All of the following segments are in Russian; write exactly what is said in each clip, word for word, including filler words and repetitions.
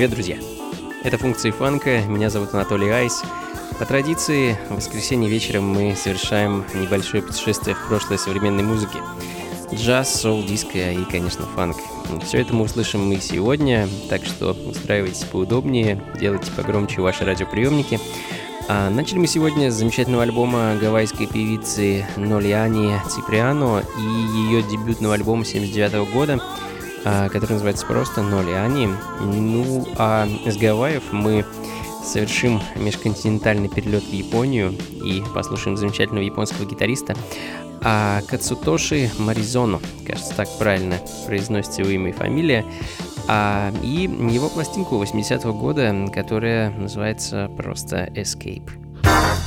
Привет, друзья! Это «Функции фанка», меня зовут Анатолий Айс. По традиции, в воскресенье вечером мы совершаем небольшое путешествие в прошлое современной музыки. Джаз, соул, диско и, конечно, фанк. Все это мы услышим и сегодня, так что устраивайтесь поудобнее, делайте погромче ваши радиоприемники. А начали мы сегодня с замечательного альбома гавайской певицы Нолиани Циприано и ее дебютного альбома семьдесят девятого года, который называется просто «Ноэлани». Ну, а с Гавайев мы совершим межконтинентальный перелет в Японию и послушаем замечательного японского гитариста Кацутоши Моризону. Кажется, так правильно произносится его имя и фамилия. И его пластинку восьмидесятого года, которая называется просто «Escape». Bye.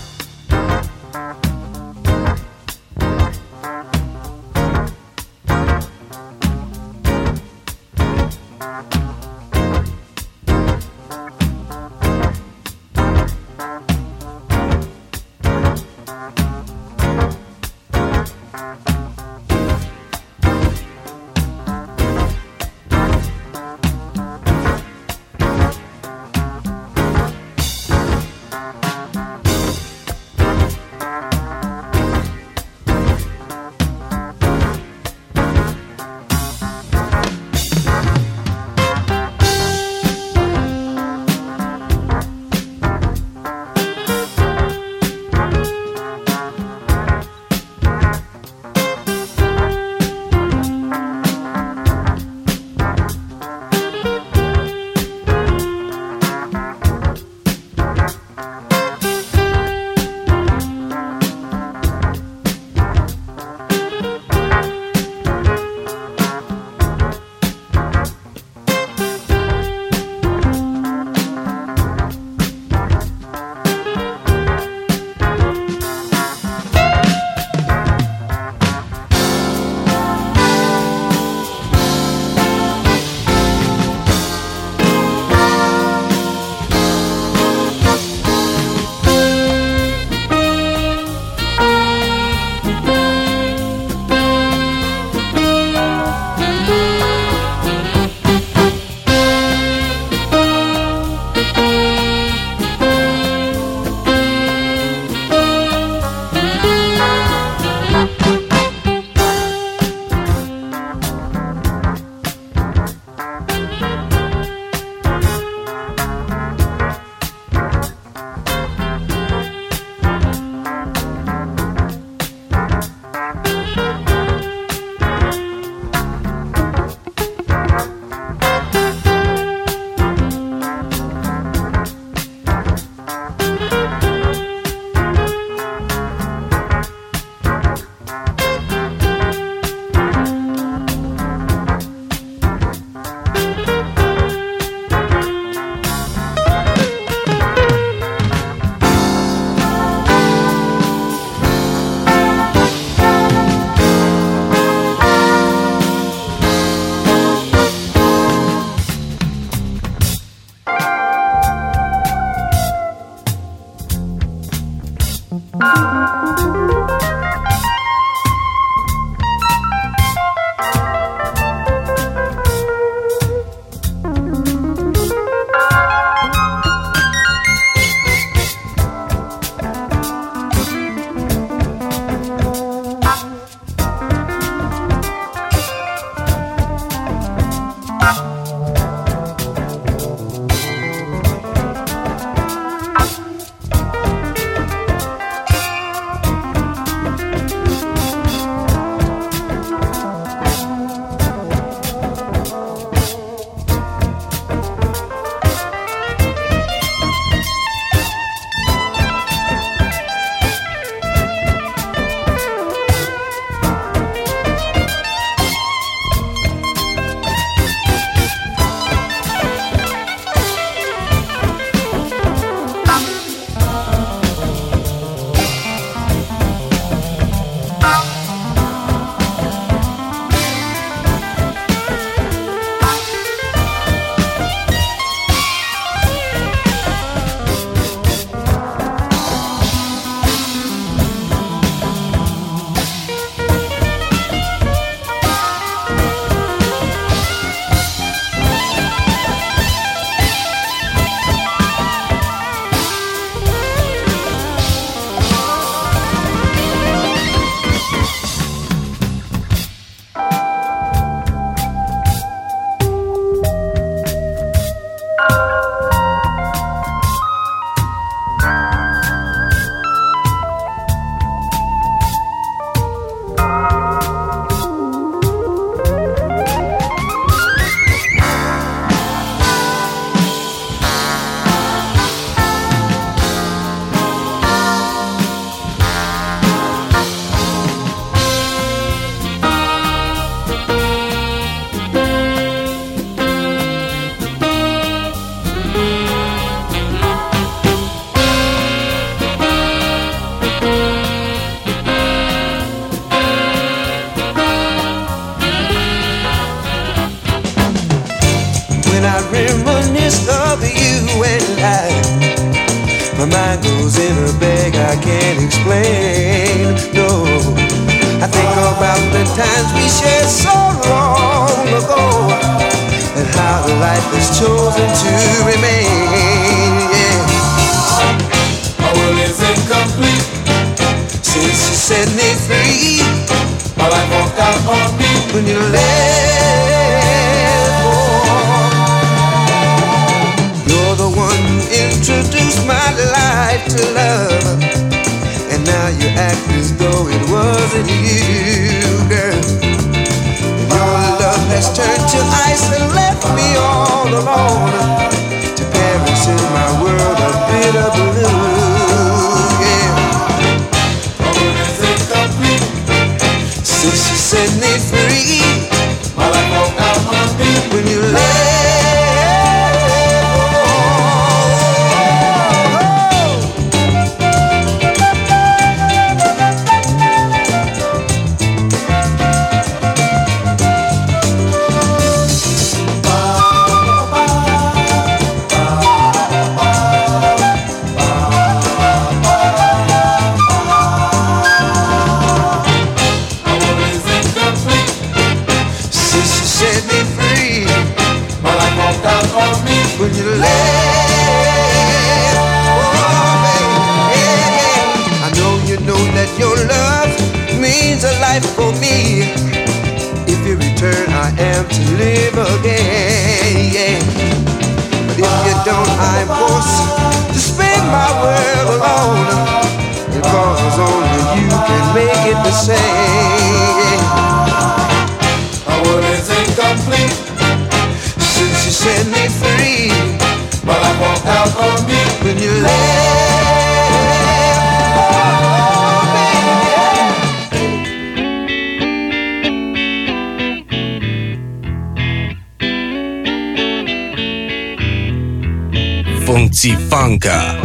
Punky Funka.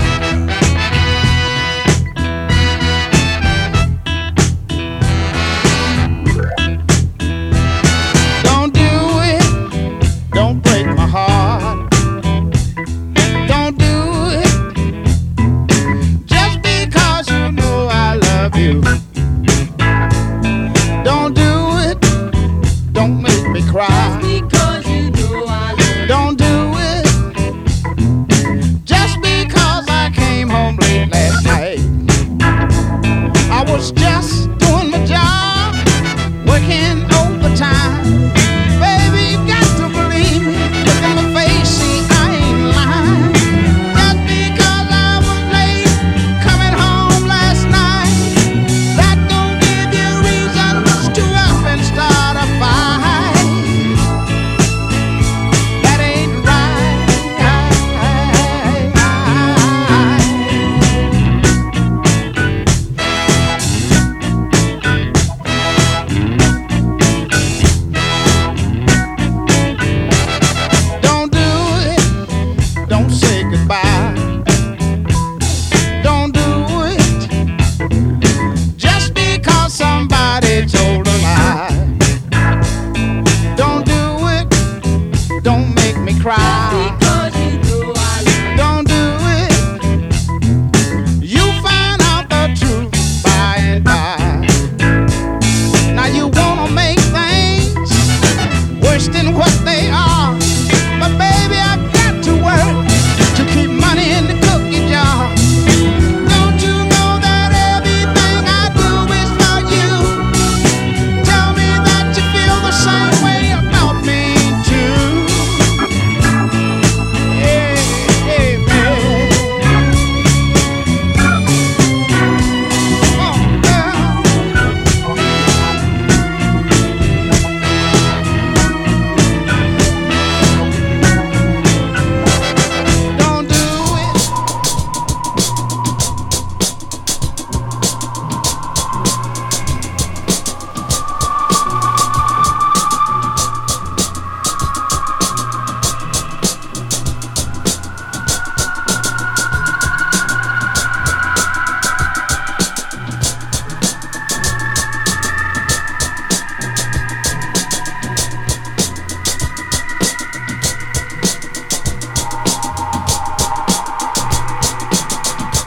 Don't do it, don't break my heart. Don't do it, just because you know I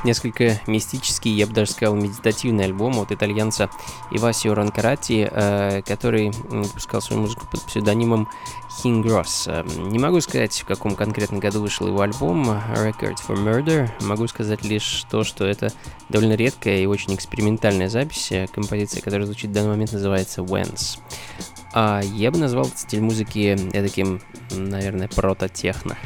несколько мистический, я бы даже сказал, медитативный альбом от итальянца Ивасио Ранкарати, э, который выпускал свою музыку под псевдонимом Хингрос. Не могу сказать, в каком конкретно году вышел его альбом Records for Murder, могу сказать лишь то, что это довольно редкая и очень экспериментальная запись. Композиция, которая звучит в данный момент, называется Wens. А я бы назвал этот стиль музыки таким, наверное, прототехно.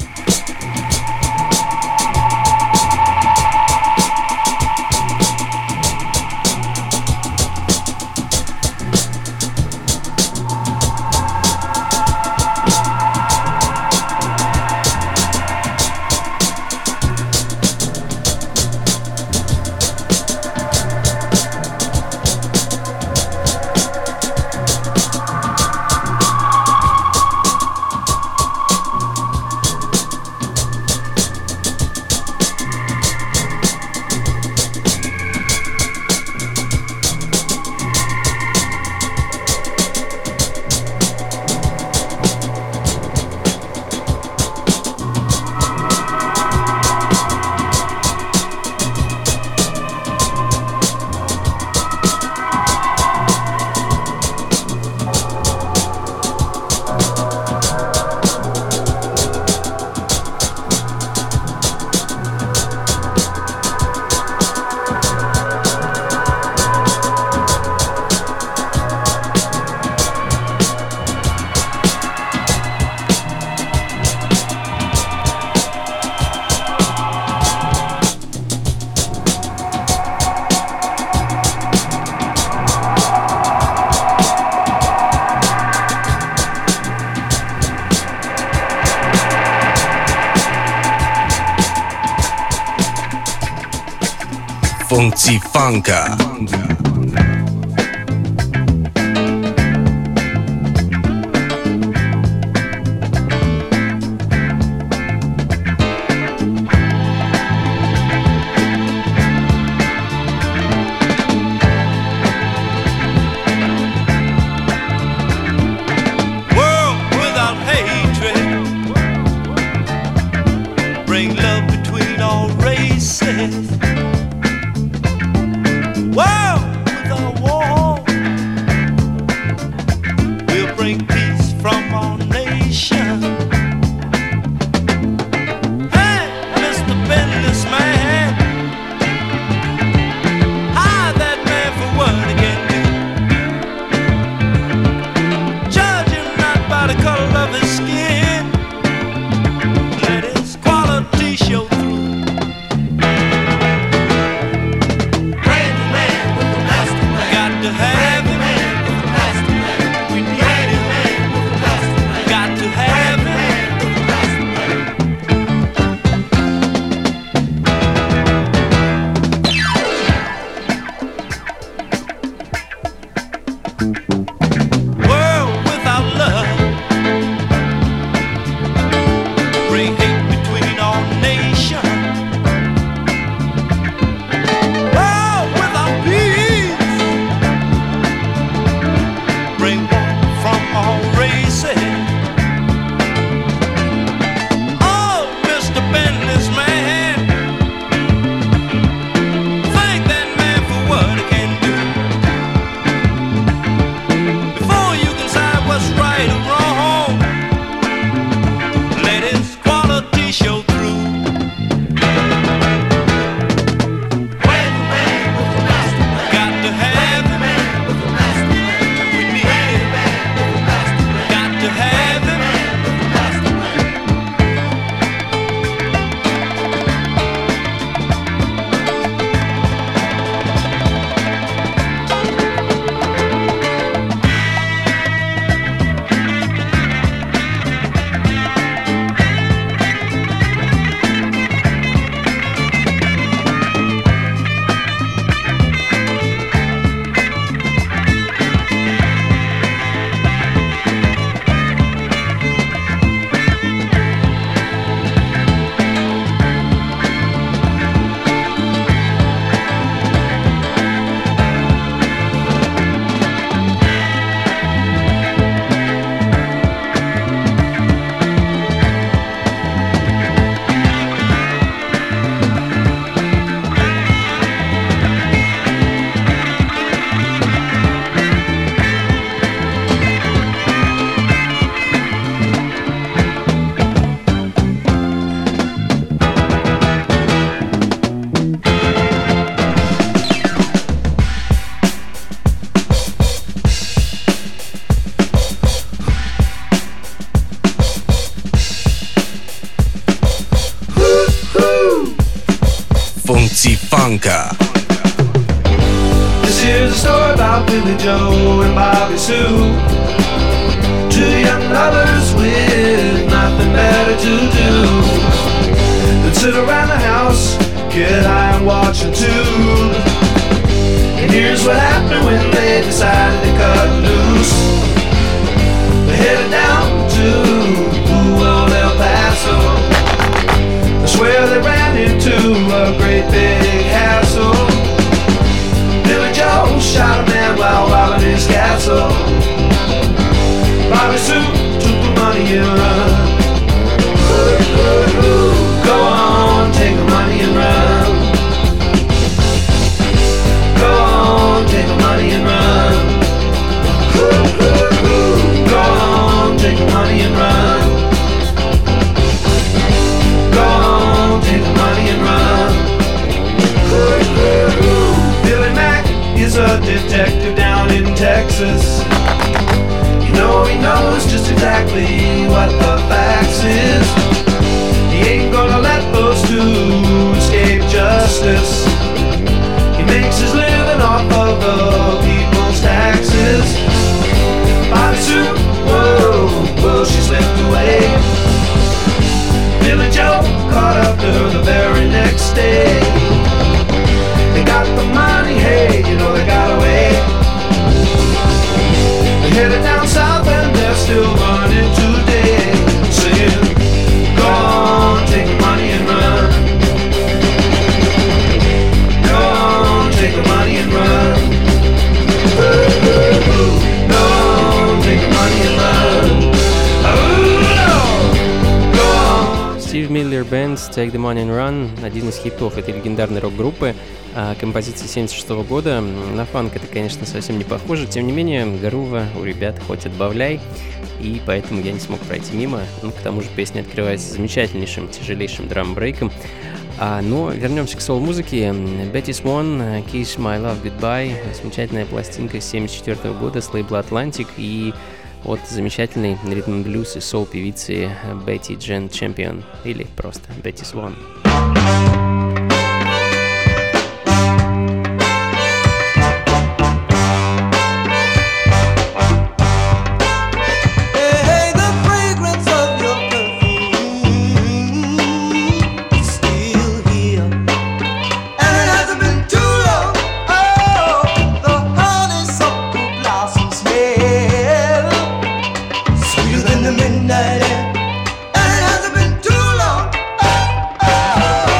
Punky Funka. Punky Funka. This is a story about Billy Joe and Bobby Sue, two young lovers with nothing better to do than sit around the house, get high and watch a tube. And here's what happened when they decided to cut loose. They headed down to Pueblo El Paso. That's where they ran into a great big hassle. Billy Joe shot a man while robbing his castle. Bobby Sue took the money and run. Go on, take the money and run. Go on, take the money and run. Go on, take the money and run. He's a detective down in Texas. You know he knows just exactly what the facts is. He ain't gonna let those two escape justice. He makes his living off of the people's taxes. Bobby Sue, whoa, whoa, she slipped away. Billy Joe caught up to her the very next day. They got the money, hey, you know they got away. They headed down south and they're still running today, saying, go on, take the money and run. Go on, take the money and run. Go on, take the money and run. Стив Миллер Бэнд, Take the Money and Run, один из хитов этой легендарной рок-группы, композиции семьдесят шестого года. На фанк это, конечно, совсем не похоже, тем не менее, грува у ребят хоть отбавляй, и поэтому я не смог пройти мимо. Ну, к тому же песня открывается замечательнейшим, тяжелейшим драм-брейком. А, но вернемся к сол-музыке. Betty Swan, Kiss My Love Goodbye, замечательная пластинка семьдесят четвертого года с лейбла Atlantic и от замечательной ритм-блюз и соул-певицы Бетти Джен Чемпион, или просто Betty Swan. Midnight air, and it hasn't been too long. Oh, oh.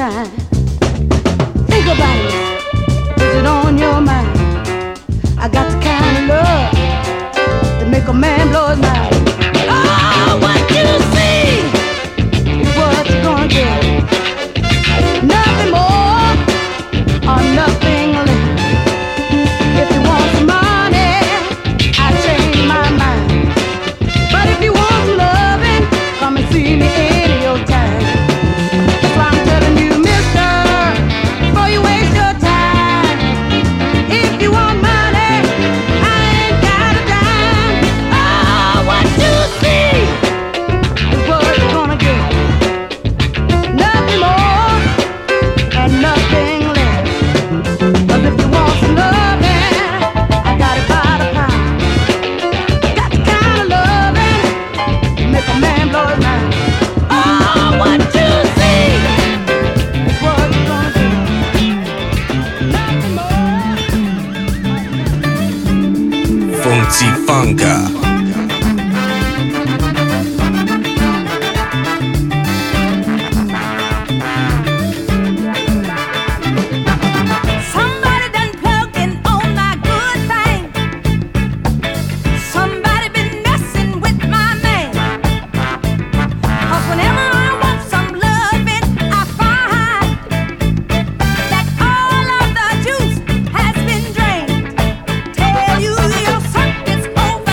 time. Think about it. Is it on your mind? I got the kind of love that make a man blow his mind. Oh, what you see is what you're gonna get. Nothing more or nothing less. If you want some money, I change my mind. But if you want some loving, come and see me any old time. That's why I'm telling you, mister, before you waste your time. If you want money, I ain't got a dime. Oh, what you see is what you're gonna get. Nothing more and nothing less. But if you want some loving, I got it by the pound. Got the kind of loving that make a man blow his mind. Oh, what you see is what you're gonna get. Nothing more. Punky Funka. Somebody done plugged in on my good thing. Somebody been messing with my man. 'Cause whenever I want some loving, I find that all of the juice has been drained. Tell you your circuit's overloaded. Ah, somebody is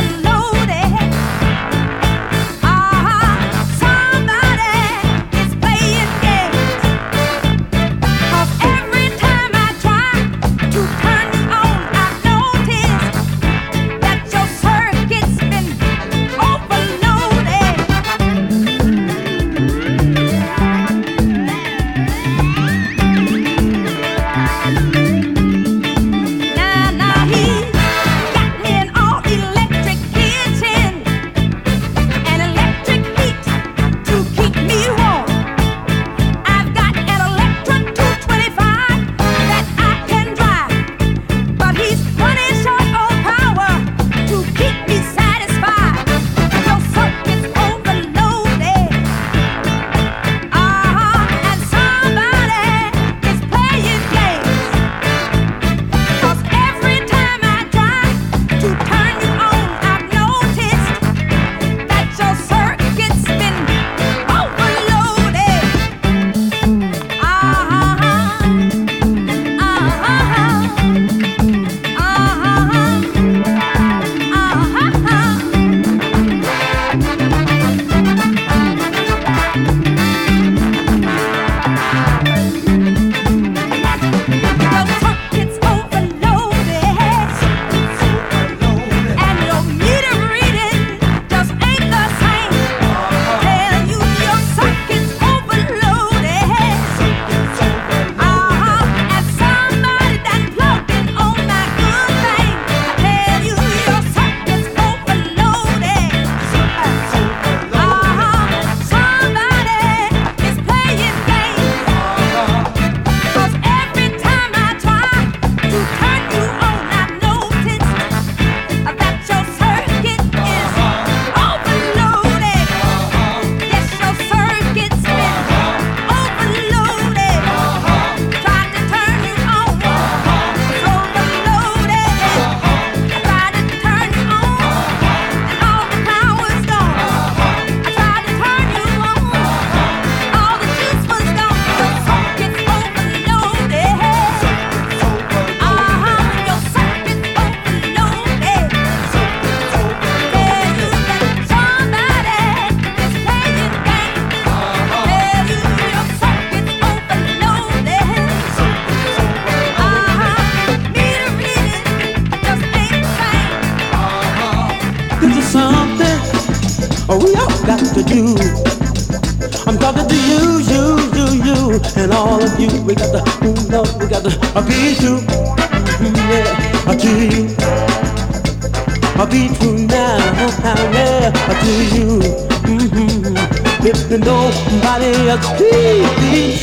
playing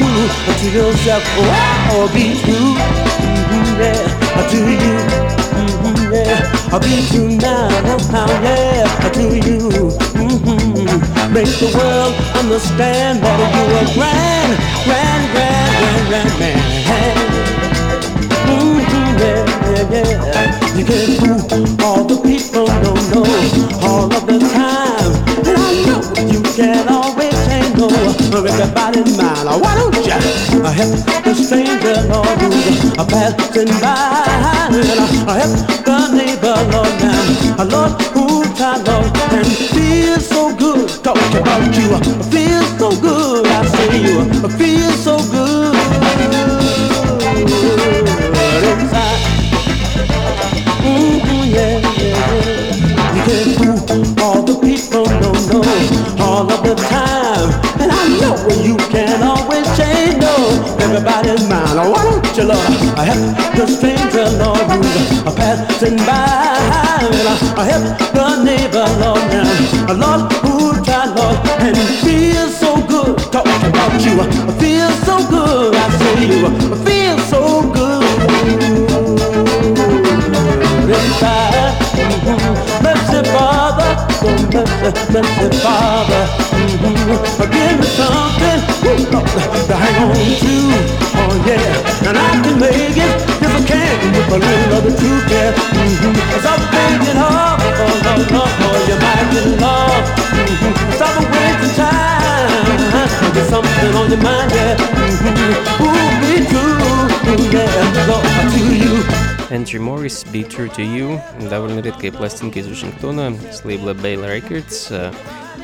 games. 'Cause every time I try to turn you on, I notice that your circuit's been overloaded. Now, now he's got me an all-electric kitchen and electric heat to keep me warm. I've got an electric two twenty-five that I can drive, but he's running short on power to keep me satisfied. Your circuit's overloaded. Ah, and somebody is playing games. 'Cause every time I try to turn you on, I've noticed that your circuit's been overloaded. Ah, ah, ah, ah. Your circuit's overloaded, and your meter reading just ain't the same. Tell you your circuit's overloaded. Ah, and somebody done plugged in on my good thing. Tell you your circuit's overloaded. Ah, somebody is playing games. 'Cause every time I try to turn you on, I've noticed that your circuit is overloaded. Yes, your circuit's been overloaded. Tried to turn you on, it's overloaded. I tried to turn you on, and all the power's gone. I tried to turn you on, all the juice was gone. Your circuit's overloaded. Your circuit's overloaded. Tell you that somebody is playing games. Tell you your circuit's overloaded. Meter reading just ain't the same. This is something we all got to do. I'm talking to you, you, you, you, and all of you. We got to move up, we got to uh, be true, yeah, uh, to you. I'll be true now, yeah, uh, to you. Mm-hmm. If there's nobody else, please be true uh, to yourself. Oh, I'll be true, mm-hmm, yeah, uh, to you. Mm-hmm, yeah. I'll be true now, yeah, uh, to you. Mm-hmm. make the world understand that you are grand, grand, grand, grand, grand man. Mm-hmm, yeah, yeah, yeah. You can move all the people don't know all of the time, and I know you can always tango with everybody's mind. Why don't you help the stranger or who's passing by? Help the neighbor, Lord, now, Lord, who's tired, Lord, and feels so good talking about you. Feels so good, I see you. Feels so good inside. Mm-hmm, yeah, yeah. You can move all the people don't know all of the time, and I know you can always change. No, everybody's mine. Oh, why don't you love? I have the stranger, Lord, who's passing by. I help the neighbor, Lord, now, Lord, who try, Lord, and it feels so good talking about you. I feel so good, I see you. I feel so good inside. Mm-hmm. Mercy, Father, oh, mercy, mercy, Father. Mm-hmm. Give me something to hang on to, oh yeah, and I can make it. I can't if a little of the truth, yeah. Mm-hmm. Stop thinking hard, oh no, no, oh, you might get lost. Mm-hmm. Stop wasting time, get something on your mind, yeah. Mm-hmm. Ooh, be true, yeah, go to you. Andrew Моррис, Be True to You, довольно редкая пластинка из Вашингтона с лейбла Bale Records.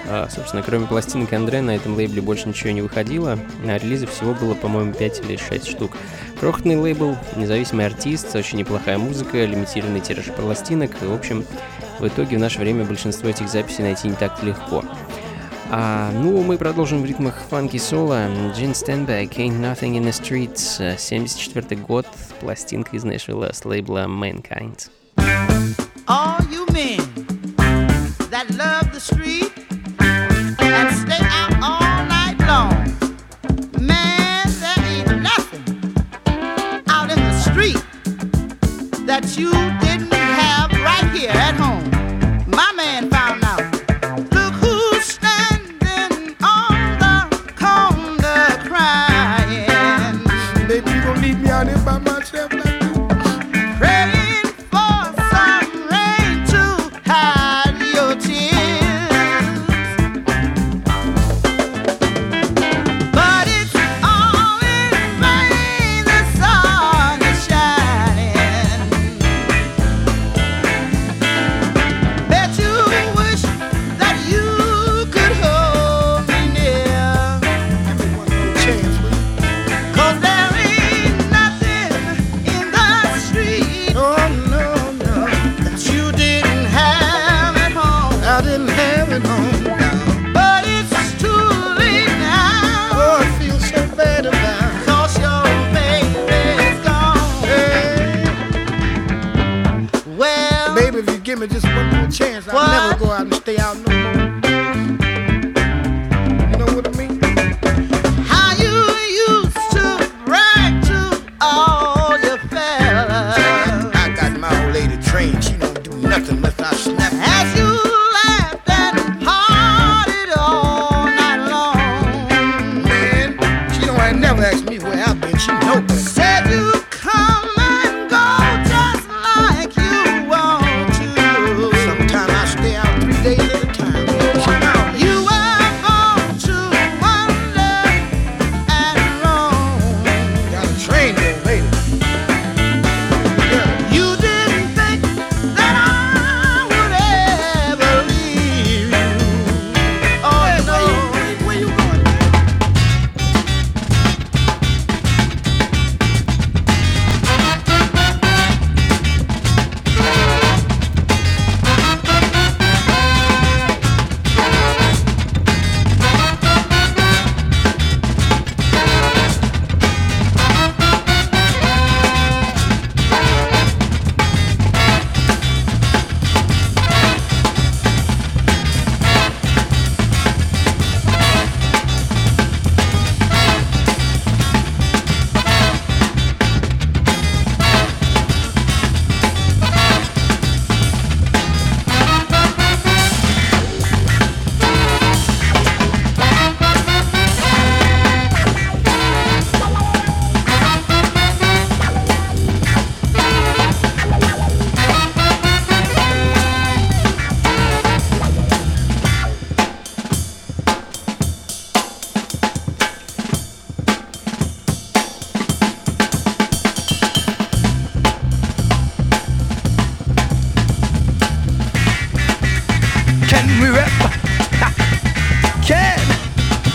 Uh, собственно, кроме пластинок Андре на этом лейбле больше ничего не выходило, а релизов всего было, по-моему, пять или шесть штук. Крохотный лейбл, независимый артист, очень неплохая музыка, лимитированный тираж пластинок, и, в общем, в итоге в наше время большинство этих записей найти не так легко. А, ну, мы продолжим в ритмах фанки-соло. Джин Стэнберг, Ain't Nothing in the Streets, семьдесят четвёртый год, пластинка из Нэшвилла с лейбла Мэнкайнд. All you men that love the street and stay out all night long. Man, there ain't nothing out in the street that you didn't have right here at home. My man found out. Look who's standing on the corner crying. Baby, you gon' leave me out here by myself like this? Praying for some rain to hide your tears. Just one more chance, I'll what? Never go out and stay out no more. You know what I mean? How you used to brag to all your fellas. I got my old lady trained, she don't do nothing unless I snap. As you laughed and parted all night long. Man, she don't I never asked me where I've been, she know better. Said you days at a time.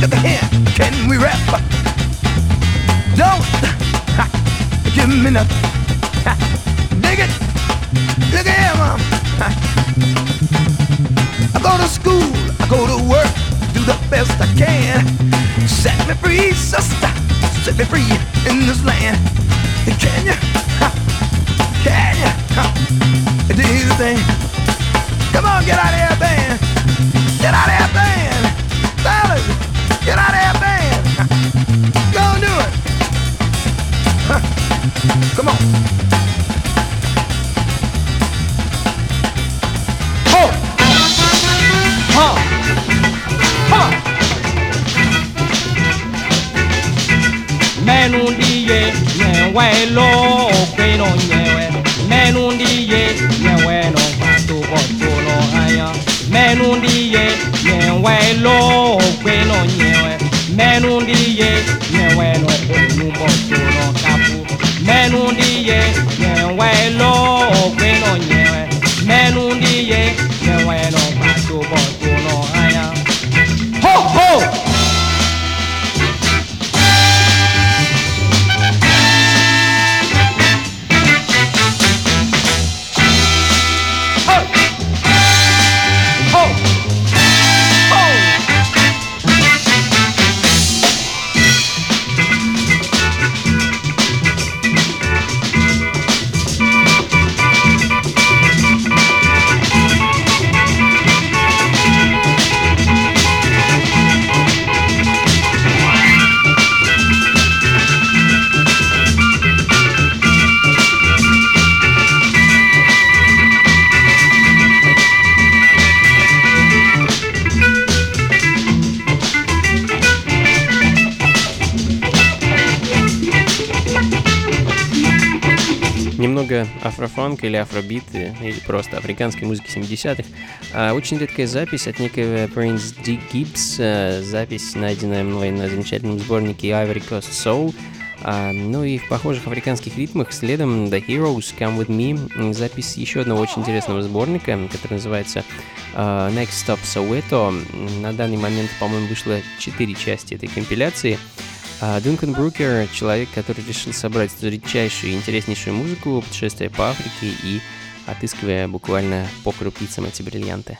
of the hand. Can we rap? Don't ha, give me nothing. Ha, dig it. Look at him. Ha. I go to school, I go to work, do the best I can. Set me free, sister. Set me free in this land. Can you? Ha, can you? Ha, do you think? Come on, get out of here, band. Get out of here, band. Fellas, get out of here, band. Go and do it. Huh. Come on. Ho! Huh. Huh. Menu diye nyewe lo kweno nyewe. Menu diye nyewe no pato koto no haya. Menu diye. Nyewe lo kwe no nyewe Menu ndiye nyewe no kwe mboso no kapu Menu ndiye nyewe lo kwe no nyewe Menu ndiye nyewe no pato boso no haya Ho ho! Много афрофанка или афробиты, или просто африканской музыки семидесятых. Очень редкая запись от некого Prince D. Gibbs, запись, найденная мной на замечательном сборнике Ivory Coast Soul. Ну и в похожих африканских ритмах следом The Heroes Come With Me, запись еще одного очень интересного сборника, который называется Next Stop Soweto. На данный момент, по-моему, вышло четыре части этой компиляции. Дункан Брукер — человек, который решил собрать редчайшую и интереснейшую музыку, путешествия по Африке и отыскивая буквально по крупицам эти бриллианты.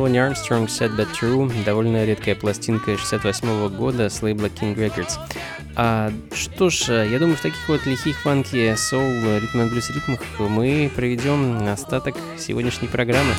Элони Армстронг Sad But True, довольно редкая пластинка шестьдесят восьмого года с лейбла King Records. А, что ж, я думаю, в таких вот лихих фанки, соул, ритм и блюз ритмах мы проведем остаток сегодняшней программы.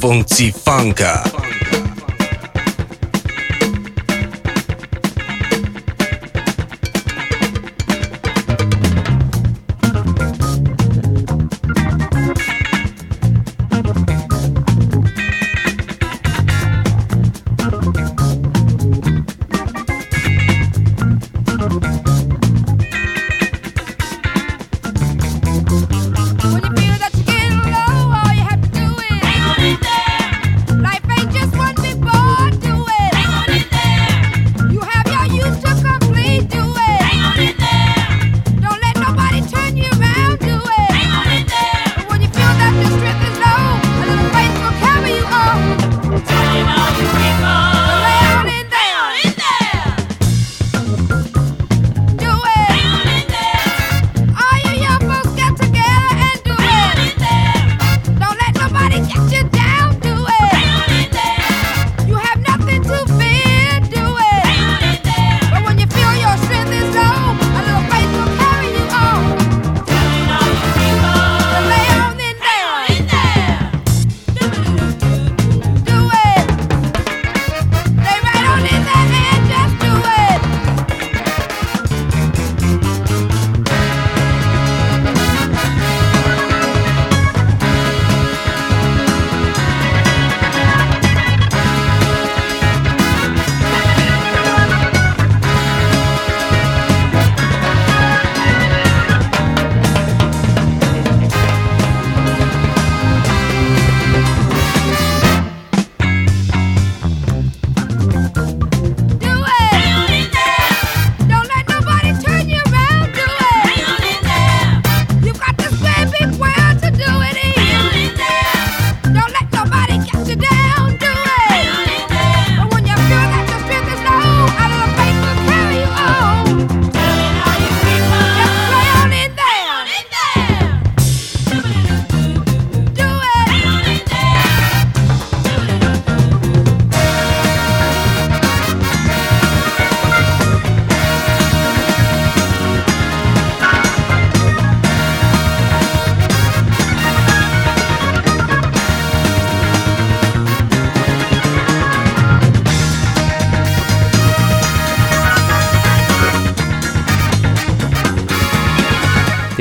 Punky Funka. Just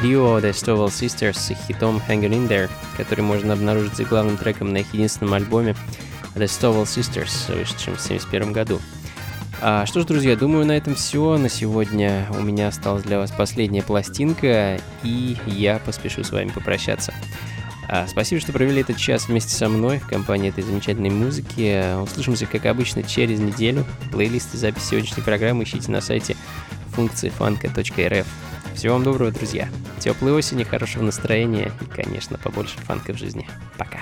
трио The Stovall Sisters с хитом Hanging In There, который можно обнаружить за главным треком на их единственном альбоме The Stovall Sisters, вышедшем в тысяча девятьсот семьдесят первом году. А что ж, друзья, думаю, на этом все. На сегодня у меня осталась для вас последняя пластинка, и я поспешу с вами попрощаться. А, спасибо, что провели этот час вместе со мной в компании этой замечательной музыки. Услышимся, как обычно, через неделю. Плейлисты, запись сегодняшней программы ищите на сайте функции фанка точка рф. Всего вам доброго, друзья. Теплой осени, хорошего настроения и, конечно, побольше фанка в жизни. Пока.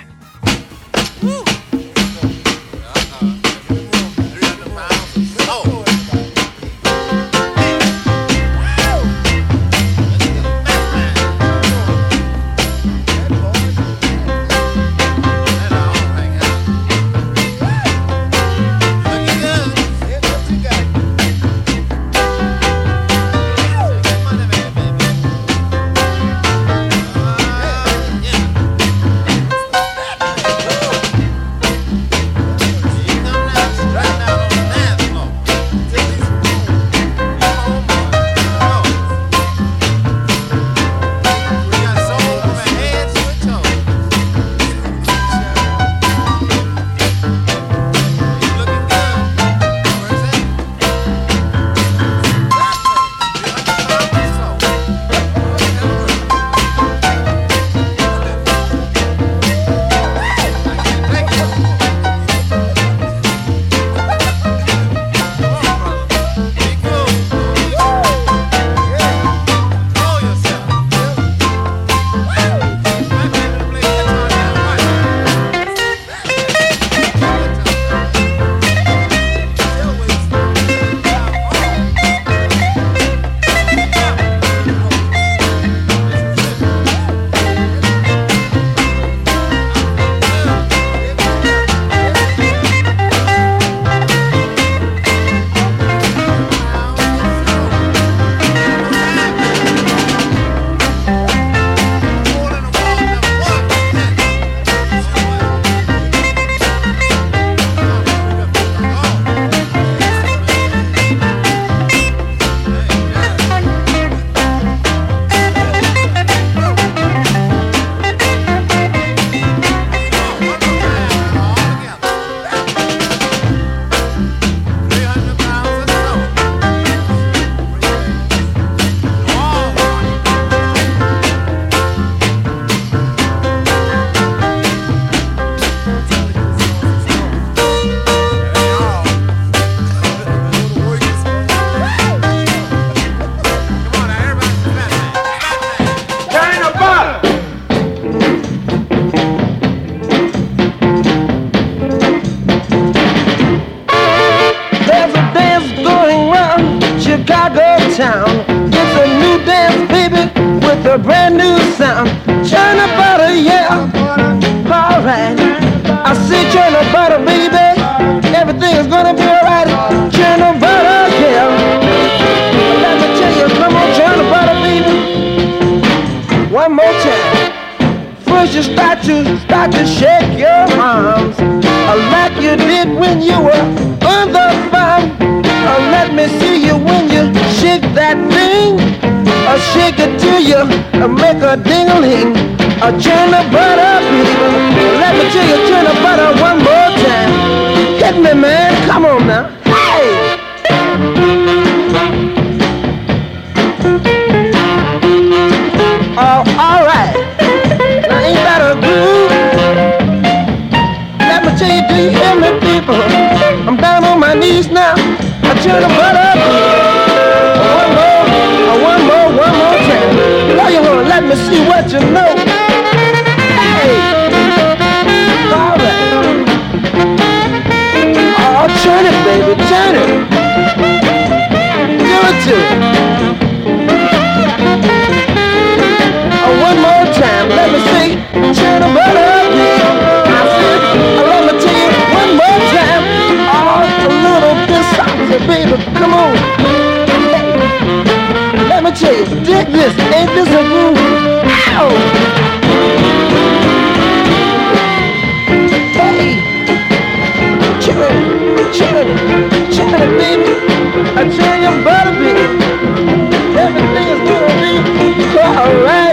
All right.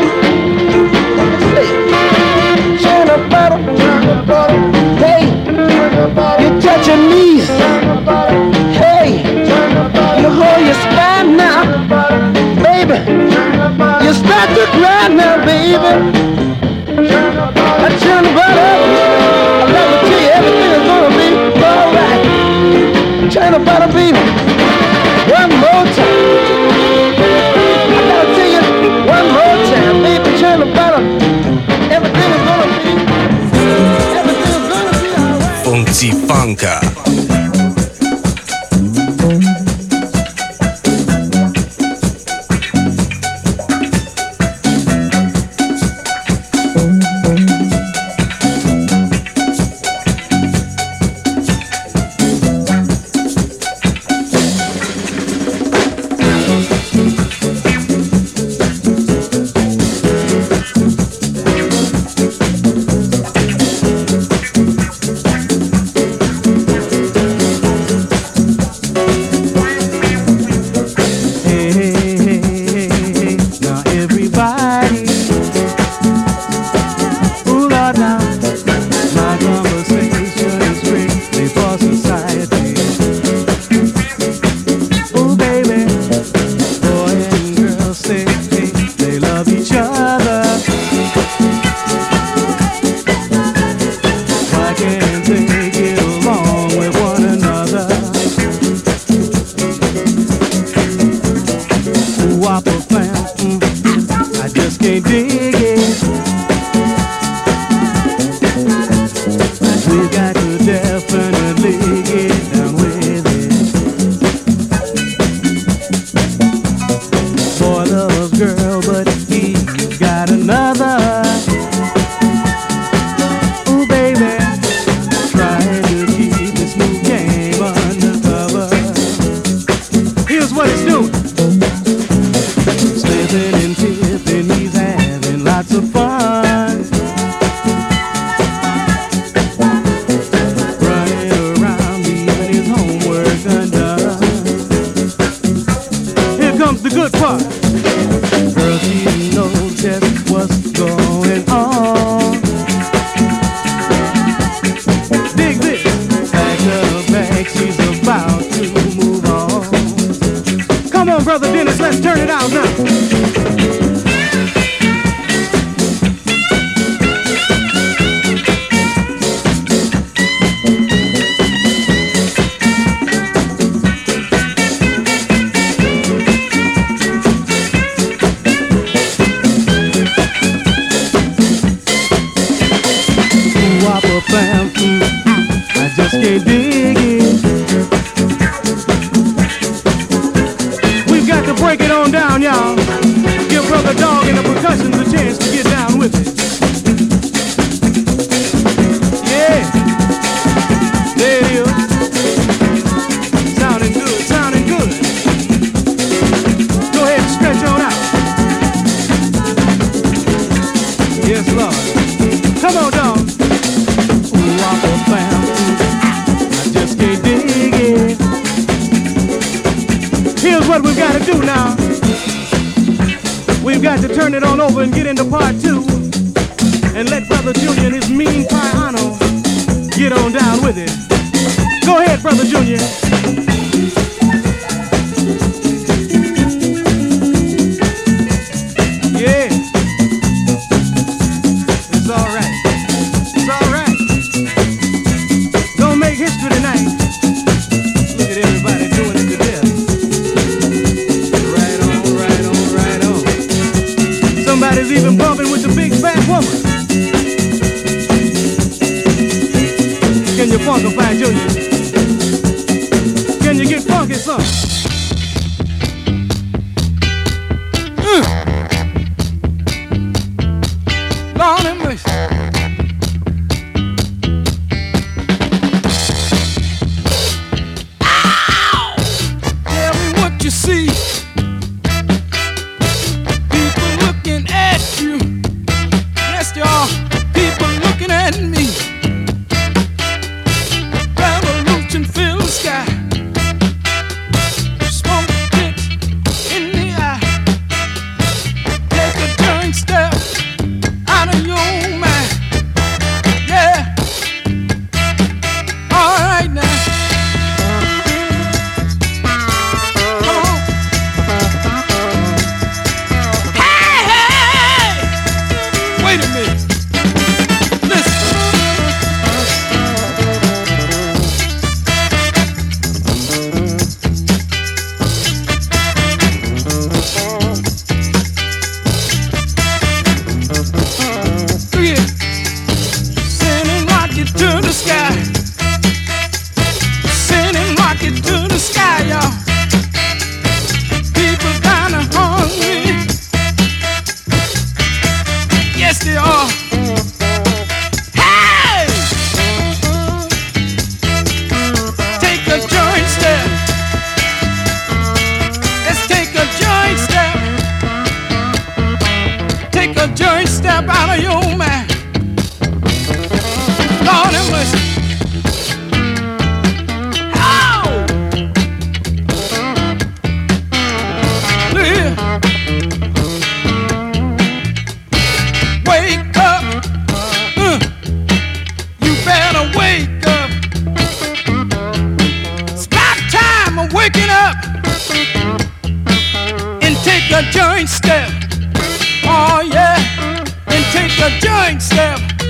you cry now, baby. I turn about up. I love to tell you everything is gonna be alright. Turn about up, baby. One more time. I gotta tell you one more time, baby. Turn about up. Everything is gonna be. Everything is gonna be alright. Punky Funka. Let's go. a joint step. Oh yeah, and take a joint step.